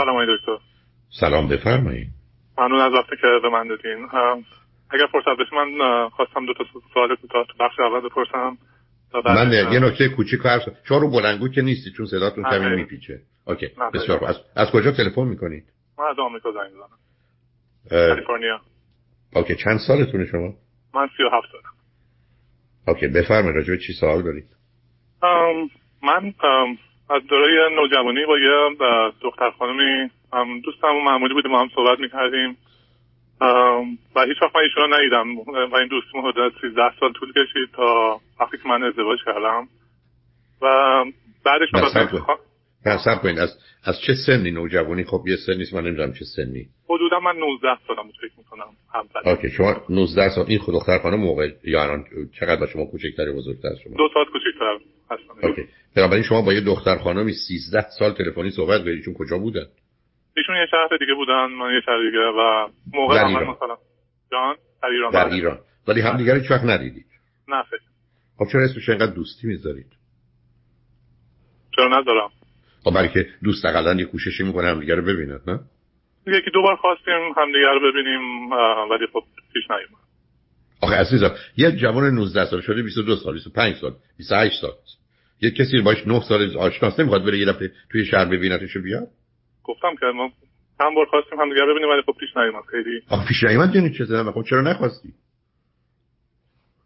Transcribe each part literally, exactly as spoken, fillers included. سلام آقای دکتر. سلام، بفرمایید. ممنون از وقتی که به من دادین. اگر فرصت بشه من خواستم دو تا سوال کوتاه تو بخش اول بپرسم. من یه نکته کوچیک عرض کنم. شما رو بلندگو که نیستی چون صداتون کمی میپیچه. اوکی. بسیار خوب. از, از کجا تلفن میکنید؟ من از آمریکا زنگ میزنم. کالیفرنیا. اوکی، چند سالتونه شما؟ من سی و هفت سالم. اوکی، بفرمایید راجع به چی سوال دارید؟ ام من ام از دوره‌ی نوجوانی با یه دختر خانمی دوستم معمولی بودیم، ما هم صحبت میکردیم و هیچ وقت من ایشون رو ندیدم و این دوستم حدود سیزده سال طول کشید تا وقتی که من ازدواج کردم و بعدش من بسرد کنید. از, از چه سنی نوجوانی؟ خب یه سن نیست، من نمیدونم چه سنی حدودا. من نوزده سالم بود فکر میکنم. اوکی، شما نوزده سال. این خود دختر خانم موقع یا الان چقدر با شما کوچکتر یا بزرگتر؟ شما دو سال کوچکتر هستن. اوکی، بنابراین شما با یه دختر خانمی سیزده سال تلفنی صحبت کردید. چون کجا بودن؟ ایشون یه شهر دیگه بودن، من یه شهر دیگه و موقع هم مثلا جان در ایران در ایران ولی هم دیگه هیچ وقت ندیدید؟ نه. فکر خب چرا اسمش اینقدر دوستی میذارید؟ چرا ندارم؟ خب برای که دوست اقلا یه کوششی میکنه هم دیگه رو ببینید. نه یکی دو بار خواستیم هم دیگه رو ببینیم ولی خب پیش نیومد. آخه عزیزم یه جوان نوزده سال شده بیست و دو سال، بیست و پنج سال، بیست و هشت سال، یه کسی باش نه سال آشناست نمیخواد بره یه دفعه توی شهر ببینتش و بیاد؟ گفتم که ما هم بار خواستیم هم دیگه ببینیم ولی خب پیش نیومد. خیلی آخه پیش نیومد یعنی چه زدم؟ خب چرا نخواستی؟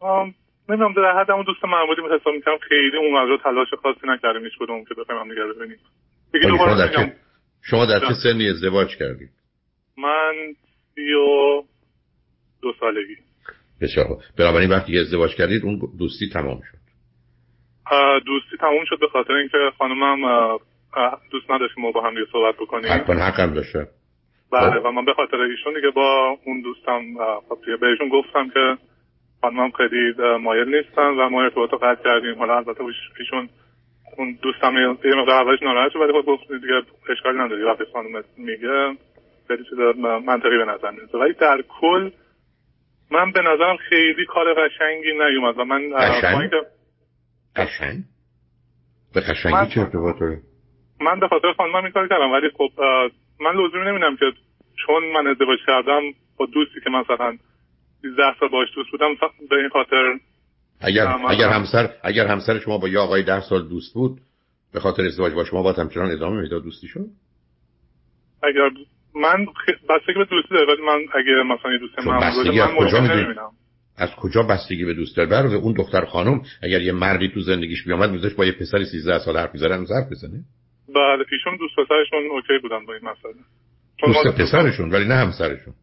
آم... منم در حد همون دوست معمولی حساب میکنم. خیلی اونقدر تلاش خاصی نکردیم هیچ کدوم که بخوایم هم دیگه ببینیم. دیگه دوباره شما در, چه... شما در چه سنی ازدواج کردید؟ من سی و دو سالگی. بسیار خوب، بنابراین وقتی ازدواج کردید اون دوستی تمام شد. دوستی تمام شد به خاطر اینکه خانمم دوست نداشت ما با هم دیگه صحبت بکنیم. حتما حقم داشته. بله و من به خاطر ایشون دیگه با اون دوستم خب بهشون گفتم که خانمم خیلی مایل نیستن و ما ارتباط رو قطع کردیم. حالا البته ایشون اون دوستم یه مقدار اولش ناراحت شد ولی خب گفت دیگه اشکالی نداره وقتی خانمت میگه خیلی چیز منطقی به نظر میاد. ولی در کل من به نظرم خیلی کار قشنگی نیومد و من قشنگ قشنگ به قشنگی چه ارتباط داره؟ من به خاطر خانمم این کار کردم ولی خب من لزومی نمیدونم که چون من ازدواج کردم با دوستی که مثلا سیزده سال باش دوست بودم به این خاطر اگر اگر همسر اگر همسر شما با یه آقای ده سال دوست بود به خاطر ازدواج با شما باید همچنان ادامه میداد دوستیشون؟ اگر من بستگی به دوستی داره ولی من اگه مثلا یه دوست من بود من نمی‌بینم. از کجا بستگی به دوست داره؟ برای اون دختر خانم اگر یه مردی تو زندگیش بیامد میذاش با یه پسر سیزده سال حرف می‌زدن حرف بزنه؟ بله پیشون دوست پسرشون اوکی بودن با این مسئله. دوست پسرشون ولی نه همسرشون.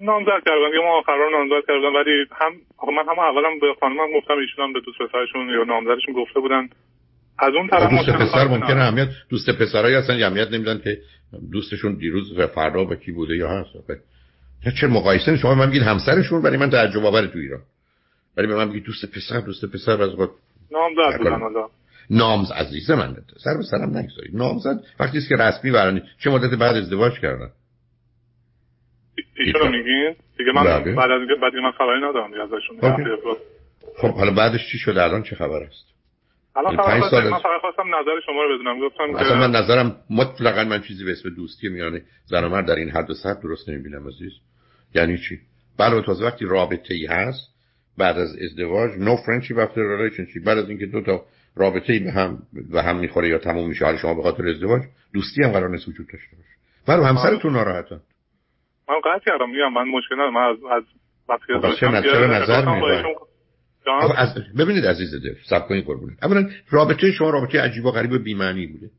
نامزد کردن که ما قرار نامزد کردن ولی هم من هم اولام به خانمم گفتم ایشون هم به دوست پسرشون یا نامزدشون گفته بودن. از اون طرف دوست پسر ممکنه اهمیت دوست پسرایی هستن که اهمیت نمیدن که دوستشون دیروز و فردا با کی بوده یا هست. چه مقایسه شما من میگید همسرشون ولی من تعجب آور تو ایران ولی به من میگید دوست پسر دوست پسر از وقت نامزد بودن. حالا نامزد عزیز من سر به سرم نگذارید. نامزد وقتی است که رسمی برنامه چه مدت بعد ازدواج کردن ایشون میگین دیگه من بعد از اینکه بعد من خبری ندارم دیگه ازشون. خب حالا بعدش چی شده؟ الان چه خبر است؟ الان خبر است من فقط خواستم نظر شما رو بدونم. گفتم اصلا من نظرم مطلقاً من چیزی به اسم دوستی میانه زن و مرد در این حد و سطح درست نمیبینم عزیز. یعنی چی؟ بله تو وقتی رابطه‌ای هست بعد از ازدواج no friendship after relationship بعد از اینکه دو تا رابطه‌ای به هم و هم میخوره یا تموم میشه حالا شما به خاطر ازدواج دوستی هم قرار نیست وجود داشته باشه. برو همسرتون ناراحتن. من قاطع کردم میگم من مشکل ندارم. من از از وقتی نظر میذارم ببینید عزیز دل صبر کنید قربونت. اولا رابطه شما رابطه عجیب و غریب و بی معنی بوده.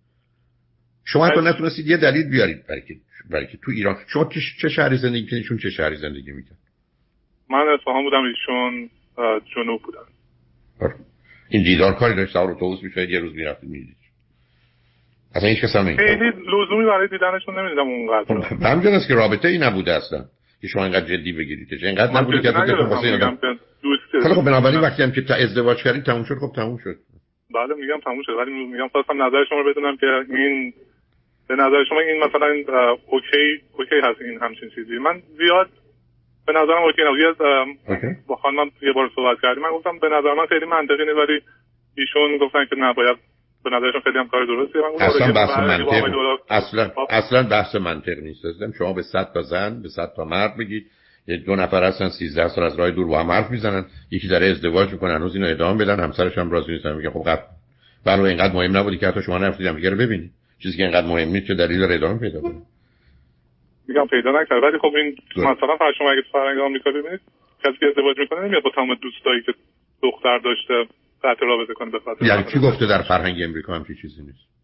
شما تا نتونستید یه دلیل بیارید برای که برای که تو ایران شما چه شهری زندگی میکنیدشون چه شهری زندگی میکنن؟ من اصفهان بودم ایشون جنوب بودن. آره. این دیدار کاری داشت سوار اتوبوس میشد یه روز میرفتید میدید. اصلا هیچ کس هم نمی‌دونه. خیلی لزومی برای دیدنشون نمی‌دیدم اونقدر. همین است که رابطه ای نبوده اصلا که شما اینقدر جدی بگیریدش. اینقدر نبوده که بخواید واسه اینا. خیلی خب بنابراین وقتی هم که تا ازدواج کردین تموم شد. خب تموم شد. بله میگم تموم شد ولی میگم خواستم نظر شما رو بدونم که این به نظر شما این مثلا اوکی اوکی هست این همچین چیزی؟ من زیاد به نظرم اوکی نبود. با خانمم یه بار صحبت کردیم من گفتم به نظر من خیلی منطقی نیست ولی ایشون گفتن که نباید به نظرشون خیلی هم کار درستیه. اصلا بحث منطق اصلا اصلا بحث منطق نیست. اصلا شما به صد تا زن به صد تا مرد بگید یه دو نفر هستن سیزده سال از راه دور با هم حرف میزنن، یکی داره ازدواج میکنه هنوز اینو ادامه بدن، همسرش هم راضی نیست، میگه خب قبل برو اینقدر مهم نبودی که حتی شما نرفتید دیگه رو ببینید، چیزی که اینقدر مهم نیست که دلیل داره ادامه پیدا کنه. میگم پیدا نکرد. ولی خب این مثلا فرض شما اگه فرنگ آمریکا ببینید کسی که ازدواج میکنه میاد با تمام دوستایی که دختر داشته قطع رابطه کنه به خاطر، یعنی چی گفته در فرهنگ آمریکا هم چیزی نیست؟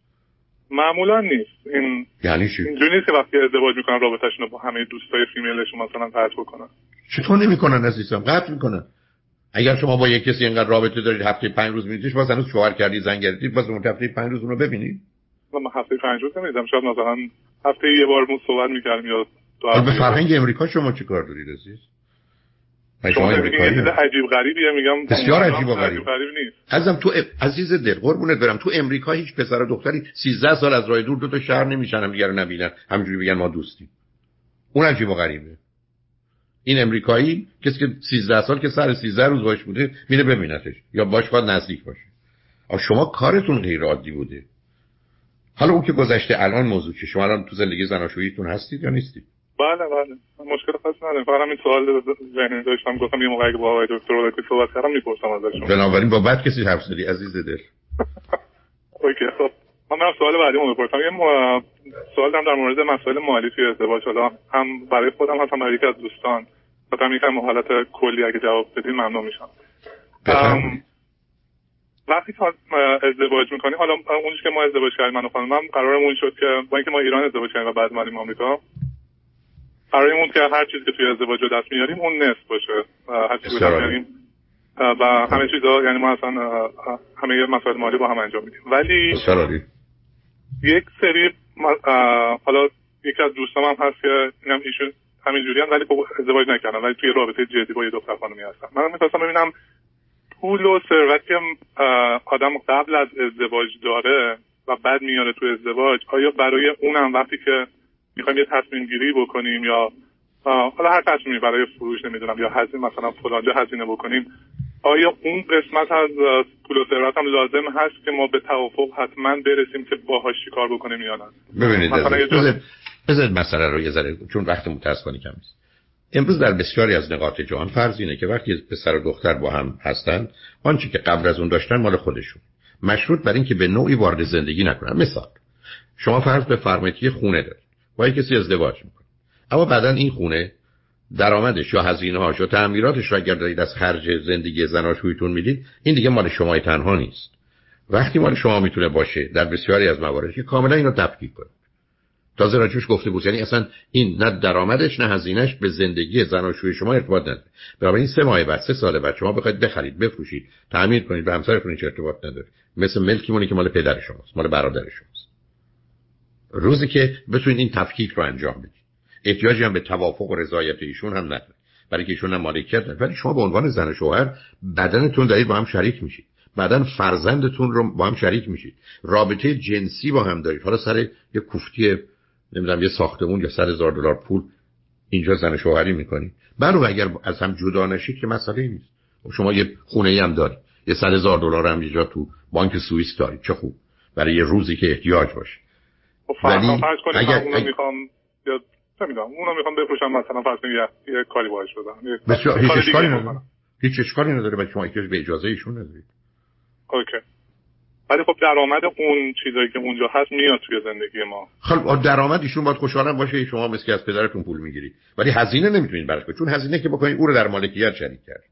معمولا نیست. این یعنی چی؟ اینجوری نیست که وقتی ازدواج میکنن رابطه‌شون رو با همه دوستای فیمیلشون مثلا قطع بکنن. چطور نمیکنن عزیزم؟ قطع میکنن. اگر شما با یک کسی اینقدر رابطه دارید هفته پنج روز میبینیدش، باز هنوز شوهر کردی زن گردید، باز اون هفته پنج روز اون رو ببینید؟ من هفته پنج روز نمیدیدم، شاید مثلا هفته یه بار مون صحبت میکردیم یا دو هفته. به فرهنگ آمریکا شما چیکار دارید عزیز؟ شما امریکایی عجیب غریبیه. میگم بسیار عجیب و غریب نیست عزیزم. تو عزیز دل قربونت برم، تو امریکا هیچ پسر و دختری سیزده سال از راه دور دو تا شهر نمیشن همدیگه رو نبینن همینجوری بگن ما دوستیم، اون عجیب و غریبه. این امریکایی کسی که سیزده سال که سر سیزده روز باش بوده میره ببینتش یا باش باید نزدیک باشه. آ شما کارتون غیر عادی بوده. حالا اون که گذشته، الان موضوع چیه؟ شما الان تو زندگی زناشوییتون هستید یا نیستید؟ بله بله مشکل خاصی ندارم. فقط همین سوال ذهنی داشتم، گفتم یه موقعی که با آقای دکتر رو که صحبت کردم می‌پرسم ازشون. بنابراین با بعد کسی حرف زدی عزیز دل. اوکی خب من برم سوال بعدیمو بپرسم. یه سوال دارم در مورد مسائل مالی توی ازدواج، حالا هم برای خودم هست هم برای یکی از دوستان. مثلا یکم حالت کلی اگه جواب بدین ممنون میشم. وقتی که ازدواج می‌کنی، حالا اونش که ما ازدواج کردیم من و خانمم قرارمون شد که با اینکه ما ایران ازدواج کردیم و بعد اومدیم آمریکا قرارمون که هر چیزی که توی ازدواج رو دست میاریم اون نصف باشه هر چیزی که میاریم و همه چیزا، یعنی ما اصلا همه مسائل مالی با هم انجام میدیم. ولی شراری. یک سری حالا یکی از دوستام هم هست که اینم ایشون همینجوری هم ولی خب ازدواج نکردن ولی توی رابطه جدی با یه دختر خانومی هستن. من می‌خواستم ببینم پول و ثروتی که آدم قبل از ازدواج داره و بعد میاره توی ازدواج، آیا برای اونم وقتی که میخوایم یه تصمیم گیری بکنیم یا حالا هر تصمیمی برای فروش نمیدونم یا هزینه مثلا فلانجا هزینه بکنیم، آیا اون قسمت از پول و ثروت هم لازم هست که ما به توافق حتما برسیم که باهاش چیکار بکنیم یا نه؟ ببینید بذارید مسئله رو یه ذره، چون وقت متأسفانه کم است. امروز در بسیاری از نقاط جهان فرض اینه که وقتی پسر و دختر با هم هستن آنچه که قبل از اون داشتن مال خودشون، مشروط بر این که به نوعی وارد زندگی نکنن. مثلا شما فرض بفرمایید یه خونه دارید با یک کسی ازدواج میکنه، اما بعدا این خونه درآمدش یا هزینه‌هاش یا تعمیراتش را اگر دارید از خرج زندگی زناشوییتون میدید، این دیگه مال شما تنها نیست. وقتی مال شما میتونه باشه در بسیاری از موارد که کاملا اینو تفکیک کنید. تازه راجوش گفته بود، یعنی اصلا این نه درآمدش نه هزینه‌اش به زندگی زناشویی شما ارتباط نداره. بنابراین سه ماه بعد سه سال بعد شما بخواید بخرید بفروشید تعمیر کنید به همسرتون هیچ ارتباط نداره. مثل ملکی مونی که مال پدر شماست، مال برادر شماست. روزی که بتونید این تفکیک رو انجام بدید، احتیاجی هم به توافق و رضایت ایشون هم نداره، برای که ایشون هم مالکیت نداره. ولی شما به عنوان زن و شوهر بدنتون دارید با هم شریک میشید، بعدن فرزندتون رو با هم شریک میشید، رابطه جنسی با هم دارید. حالا سر یه کوفتی نمیدونم یه ساختمون یا سر هزار دلار پول اینجا زن و شوهری میکنید. برو اگر از هم جدا نشید که مسئله نیست. شما یه خونه‌ای هم دارید، یه سر هزار دلار هم اینجا تو بانک سوئیس دارید، چه خوب برای یه روزی که احتیاج باشه. و فرض کنید اگر اونو اگر... میخوام یا نمیدونم اونو میخوام بفروشم مثلا فرض کنید یه... یه کاری باهاش بزنم بسیار هیچ اشکالی نداره، هیچ اشکالی نداره ولی شما اجازه به اجازه ایشون ندارید. اوکی ولی خب درآمد اون چیزایی که اونجا هست میاد توی زندگی ما. خب درآمد ایشون باید خوشحالم باشه شما مثل که از پدرتون پول میگیرید ولی هزینه نمیتونید براش بدید، چون هزینه که بکنید او رو در مالکیت شریک کرد.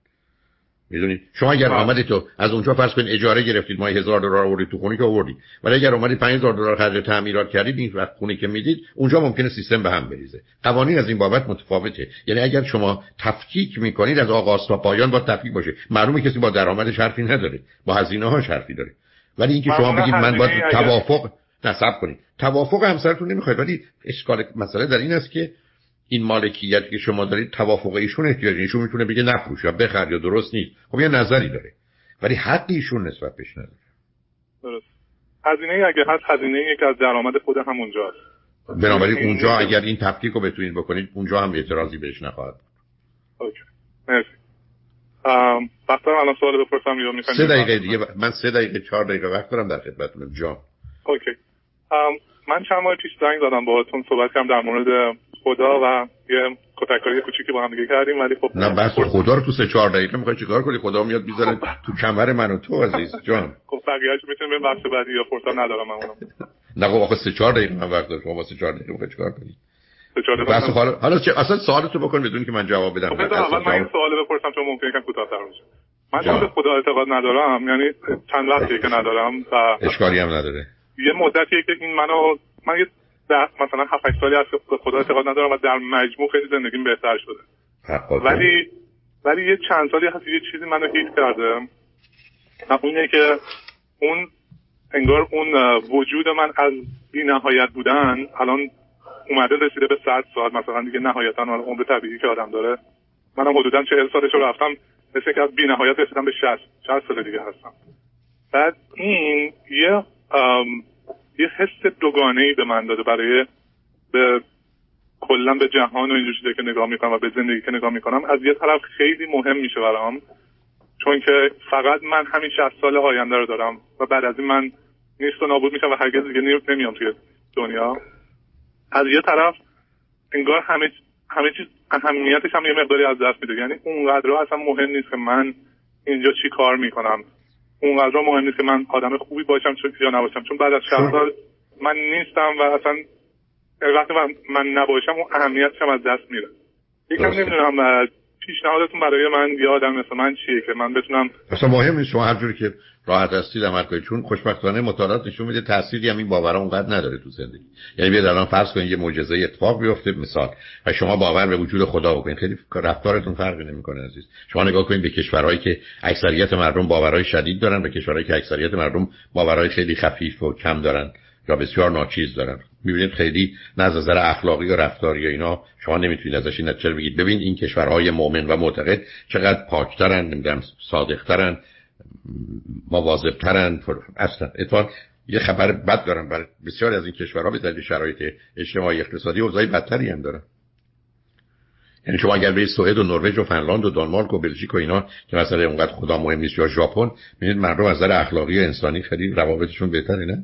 میدونید شما اگر آمدتو از اونجا فرض کنید اجاره گرفتید ما هزار دلار آوردید تو خونه که آوردید، ولی اگر اومدید پنج هزار دلار خرج تعمیرات کردید این وقت خونه که میدید اونجا ممکنه سیستم به هم بریزه. قوانین از این بابت متفاوته. یعنی اگر شما تفکیک میکنید از آغاز تا پایان با تفکیک باشه. معلومه کسی با درآمدش حرفی نداره، با هزینه‌هاش حرفی داره. ولی اینکه شما بگید من باید توافق نصب کنید، توافق همسرتون نمیخواد. ولی اشکال مسئله در این است که این مالکیتی که شما دارید توافق ایشون احتیاج ایشون میتونه بگه نفروش یا بخر یا درست نیست. خب یه نظری داره ولی حق ایشون نسبت بهش نداره. درست. هزینه اگه هست هزینه یک از درآمد خود همونجا است. بنابراین اونجا اگر این تفکیک رو بتونید بکنید اونجا هم اعتراضی بهش نخواهد بود. اوکی. مرسی. وقت دارم الان سوال بپرسم یا میخواین سه دقیقه دیگه ب... من سه دقیقه چهار دقیقه وقت دارم در خدمتتونم. جان اوکی. من چند ماه پیش زنگ زدم باهاتون صحبت کردم در مورد خدا و یه کتککاری کوچیکی با هم دیگه کردیم ولی خب نه بس خدا رو تو سه چهار دقیقه میخوای چیکار کنی؟ خدا میاد میذاره تو کمر من و تو عزیز جان. خب بقیه‌اش میتونیم بریم بحث بعدی یا فرصت ندارم من اونم. نه خب آخه سه چهار دقیقه من وقت دارم. شما واسه چهار دقیقه میخوای چیکار کنی؟ بس حالا حالا چه اصلا سوالتو بکن بدون که من جواب بدم. خب اول من این سوالو بپرسم چون ممکنه یکم کوتاه‌تر باشه. من خود خدا اعتقاد ندارم، یعنی چند وقته که ندارم و اشکالی هم نداره. یه مدتیه که این منو من یه مثلا هفت هشت سالی هست که خدا اعتقاد ندارم و در مجموع خیلی زندگیم بهتر شده. ولی ولی یه چند سالی هست یه چیزی منو هیت کرده. اونیه که اون انگار اون وجود من از بی‌نهایت بودن الان اومده رسیده به صد سال مثلا دیگه نهایتاً عمر طبیعی که آدم داره. منم حدوداً چهل سالش رو رفتم مثل که از بی‌نهایت رسیدم به شصت سال دیگه هستم. بعد این یه یه حس دوگانه‌ای به من داده برای به کلاً به جهان و اینجور چیزایی که نگاه میکنم و به زندگی که نگاه میکنم. از یه طرف خیلی مهم میشه برام چون که فقط من همین شصت سال آینده رو دارم و بعد از این من نیست و نابود میشم و هرگز دیگه نمیام توی دنیا. از یه طرف انگار همه همه چیز اهمیتش هم یه مقداری از دست میده، یعنی اونقدر اصلا مهم نیست که من اینجا چی کار میکنم، اونقدر مهم نیست که من آدم خوبی باشم چون یا نباشم، چون بعد از شصت سال من نیستم و اصلا وقتی من, من نباشم اون اهمیتش هم از دست میره. یکم نمیدونم پیشنهادتون برای من یا آدم مثل من چیه که من بتونم اصلا مهم نیست شما هر جوری که راحت هستید عمل کنید، چون خوشبختانه مطالعات نشون میده تأثیری هم این باورها اونقدر نداره تو زندگی. یعنی بیاد الان فرض کنید یه معجزه اتفاق بیفته مثال و شما باور به وجود خدا بکنید، خیلی رفتارتون فرقی نمیکنه عزیز. شما نگاه کنید به کشورهایی که اکثریت مردم باورهای شدید دارن و کشورهایی که اکثریت مردم باورهای خیلی خفیف و کم دارن یا بسیار ناچیز دارن، می‌بینید خیلی نه از نظر اخلاقی و رفتاری و اینا شما نمیتونید ازش این نتیجه بگیرید. ببین این کشورهای مؤمن و معتقد چقدر پاکترن، نمیدونم صادقترن، مواظبترن. اصلا اتفاقا یه خبر بد دارم برای بسیاری از این کشورها به دلیل شرایط اجتماعی اقتصادی اوضاع بدتری هم دارن. یعنی شما اگر به سوئد و نروژ و فنلاند و دانمارک و بلژیک و اینا که مثلا اونقدر خدا مهم نیست یا ژاپن، می‌بینید مردم از نظر اخلاقی و انسانی خیلی روابطشون بهتره، نه؟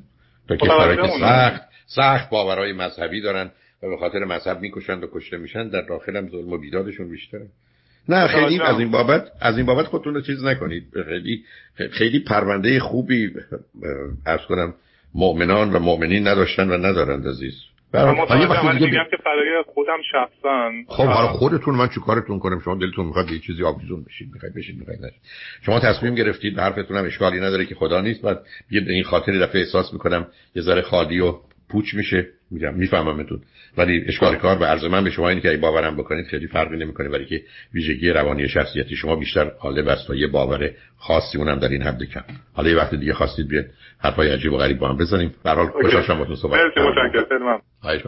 تا کشورهایی که سخت سخت باورهای مذهبی دارن و به خاطر مذهب میکشند و کشته میشن، در داخل هم ظلم و بیدادشون بیشتره. نه خیلی از این بابت از این بابت خودتون رو چیز نکنید. خیلی خیلی پرونده خوبی عرض کنم مؤمنان و مؤمنین نداشتن و ندارند عزیز. برای وقتی دیگه که برای خودم شخصا خب برای خودتون من چه کارتون کنم؟ شما دلتون میخواد یه چیزی آویزون بشید، میخواید بشید، میخواید نشید. شما تصمیم گرفتید، حرفتون هم اشکالی نداره که خدا نیست. بعد یه این خاطری دفعه احساس میکنم یه ذره خالی و پوچ میشه، میگم میفهممتون، ولی اشکال کار به عرض من به شما اینه که ای باورم بکنید خیلی فرقی نمیکنه، ولی که ویژگی روانی شخصیتی شما بیشتر غالب است و یه باور خاصی اونم در این حد کم. حالا یه وقت دیگه خواستید بیاد حرفای عجیب و غریب با هم بزنیم. به هر حال خوشحال شدم باهاتون صحبت کردم. مرسی، متشکرم.